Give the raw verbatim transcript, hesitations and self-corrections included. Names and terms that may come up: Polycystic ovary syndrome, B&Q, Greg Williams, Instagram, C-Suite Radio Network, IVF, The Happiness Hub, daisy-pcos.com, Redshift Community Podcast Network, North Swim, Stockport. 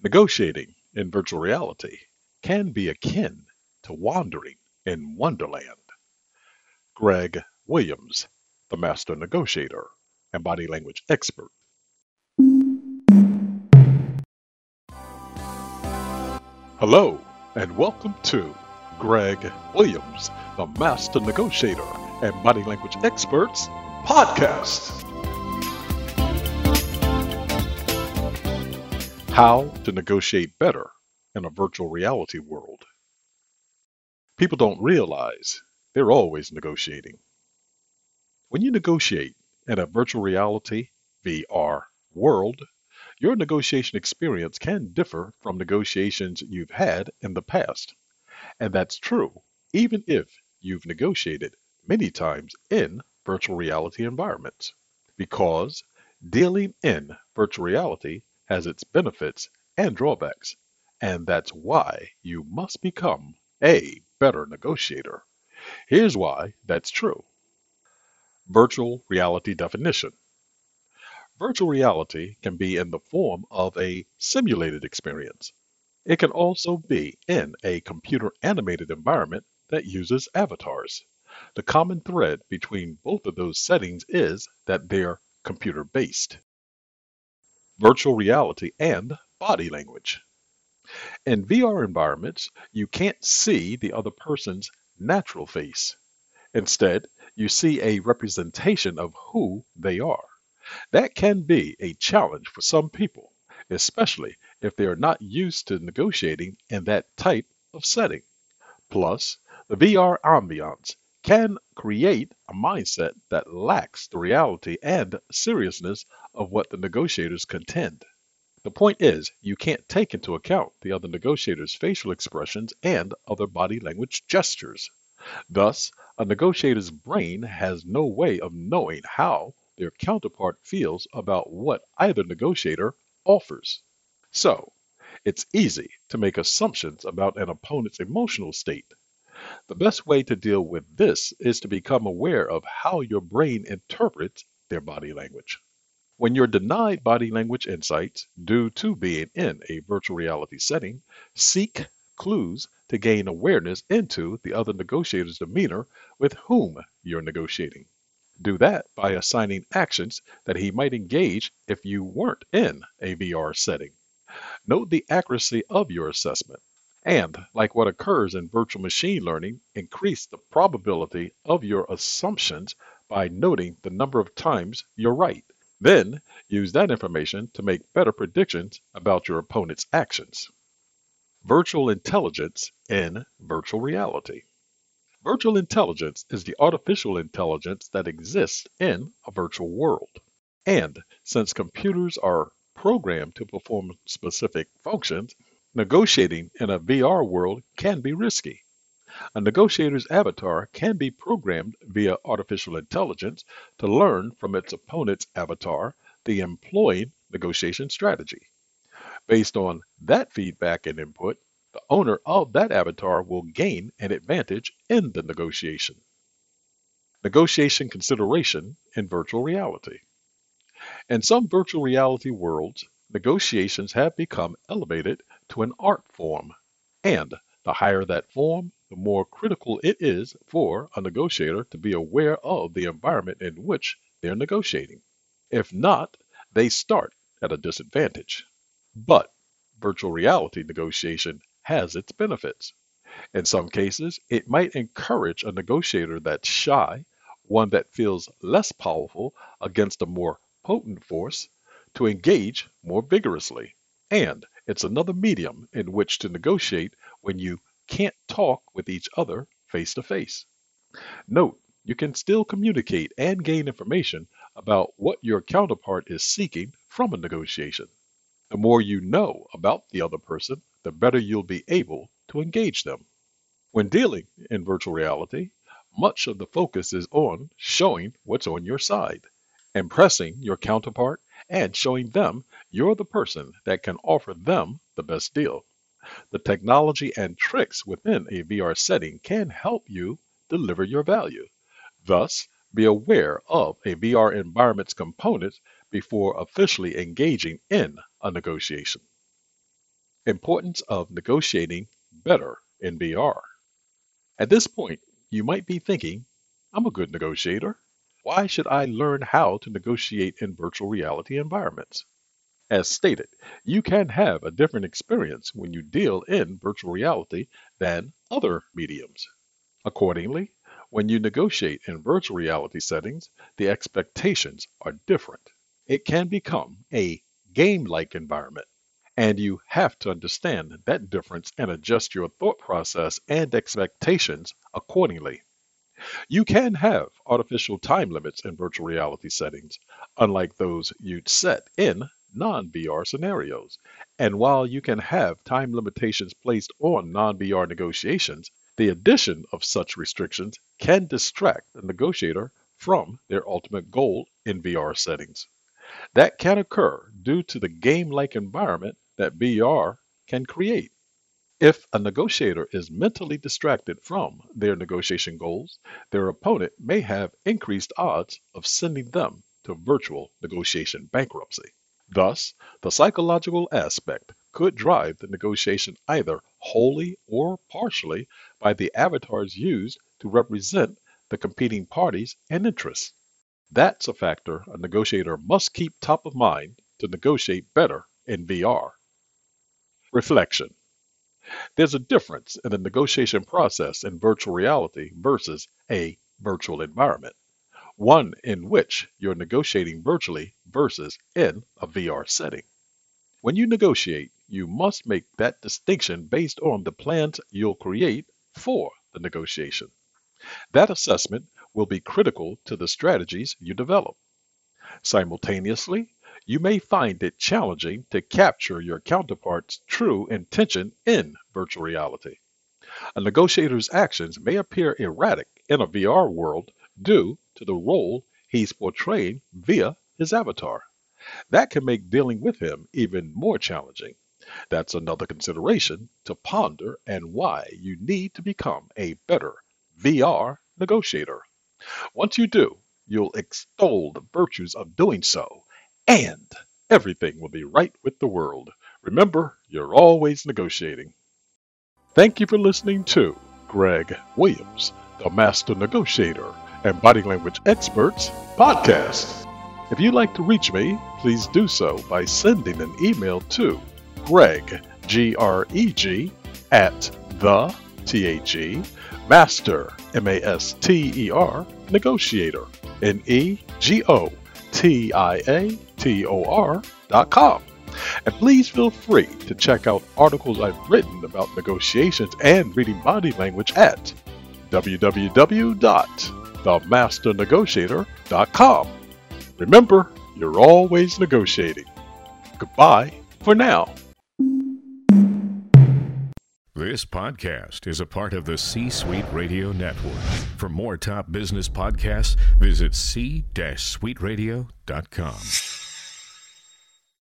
Negotiating in virtual reality can be akin to wandering in Wonderland. Greg Williams, the master negotiator and body language expert. Hello, and welcome to Greg Williams, the master negotiator and body language expert's podcast. How to negotiate better in a virtual reality world. People don't realize they're always negotiating. When you negotiate in a virtual reality, V R, world, your negotiation experience can differ from negotiations you've had in the past. And that's true even if you've negotiated many times in virtual reality environments, because dealing in virtual reality has its benefits and drawbacks, and that's why you must become a better negotiator. Here's why that's true. Virtual reality definition. Virtual reality can be in the form of a simulated experience. It can also be in a computer-animated environment that uses avatars. The common thread between both of those settings is that they're computer-based. Virtual reality and body language. In V R environments, you can't see the other person's natural face. Instead, you see a representation of who they are. That can be a challenge for some people, especially if they are not used to negotiating in that type of setting. Plus, the V R ambiance can create a mindset that lacks the reality and seriousness of what the negotiators contend. The point is, you can't take into account the other negotiators' facial expressions and other body language gestures. Thus, a negotiator's brain has no way of knowing how their counterpart feels about what either negotiator offers. So, it's easy to make assumptions about an opponent's emotional state. The best way to deal with this is to become aware of how your brain interprets their body language. When you're denied body language insights due to being in a virtual reality setting, seek clues to gain awareness into the other negotiator's demeanor with whom you're negotiating. Do that by assigning actions that he might engage if you weren't in a V R setting. Note the accuracy of your assessment. And, like what occurs in virtual machine learning, increase the probability of your assumptions by noting the number of times you're right. Then, use that information to make better predictions about your opponent's actions. Virtual intelligence in virtual reality. Virtual intelligence is the artificial intelligence that exists in a virtual world. And, since computers are programmed to perform specific functions, negotiating in a V R world can be risky. A negotiator's avatar can be programmed via artificial intelligence to learn from its opponent's avatar the employed negotiation strategy. Based on that feedback and input, the owner of that avatar will gain an advantage in the negotiation. Negotiation consideration in virtual reality. In some virtual reality worlds, negotiations have become elevated to an art form, and the higher that form, the more critical it is for a negotiator to be aware of the environment in which they're negotiating. If not, they start at a disadvantage. But virtual reality negotiation has its benefits. In some cases, it might encourage a negotiator that's shy, one that feels less powerful against a more potent force, to engage more vigorously, and it's another medium in which to negotiate when you can't talk with each other face to face. Note, you can still communicate and gain information about what your counterpart is seeking from a negotiation. The more you know about the other person, the better you'll be able to engage them. When dealing in virtual reality, much of the focus is on showing what's on your side, impressing your counterpart, and showing them you're the person that can offer them the best deal. The technology and tricks within a V R setting can help you deliver your value. Thus, be aware of a V R environment's components before officially engaging in a negotiation. Importance of negotiating better in B R. At this point, you might be thinking, I'm a good negotiator. Why should I learn how to negotiate in virtual reality environments? As stated, you can have a different experience when you deal in virtual reality than other mediums. Accordingly, when you negotiate in virtual reality settings, the expectations are different. It can become a game-like environment. And you have to understand that difference and adjust your thought process and expectations accordingly. You can have artificial time limits in virtual reality settings, unlike those you'd set in non-V R scenarios. And while you can have time limitations placed on non-V R negotiations, the addition of such restrictions can distract the negotiator from their ultimate goal in V R settings. That can occur due to the game-like environment that V R can create. If a negotiator is mentally distracted from their negotiation goals, their opponent may have increased odds of sending them to virtual negotiation bankruptcy. Thus, the psychological aspect could drive the negotiation either wholly or partially by the avatars used to represent the competing parties and interests. That's a factor a negotiator must keep top of mind to negotiate better in V R. Reflection. There's a difference in the negotiation process in virtual reality versus a virtual environment, one in which you're negotiating virtually versus in a V R setting. When you negotiate, you must make that distinction based on the plans you'll create for the negotiation. That assessment will be critical to the strategies you develop. Simultaneously, you may find it challenging to capture your counterpart's true intention in virtual reality. A negotiator's actions may appear erratic in a V R world due to the role he's portraying via his avatar. That can make dealing with him even more challenging. That's another consideration to ponder and why you need to become a better V R negotiator. Once you do, you'll extol the virtues of doing so, and everything will be right with the world. Remember, you're always negotiating. Thank you for listening to Greg Williams, the Master Negotiator and Body Language Experts Podcast. If you'd like to reach me, please do so by sending an email to Greg, G R E G, at the, T H E, Master, M A S T E R, Negotiator, N E G O T I A T O R dot com. And please feel free to check out articles I've written about negotiations and reading body language at w w w dot the master negotiator dot com. Remember, you're always negotiating. Goodbye for now. This podcast is a part of the C-Suite Radio Network. For more top business podcasts, visit c suite radio dot com.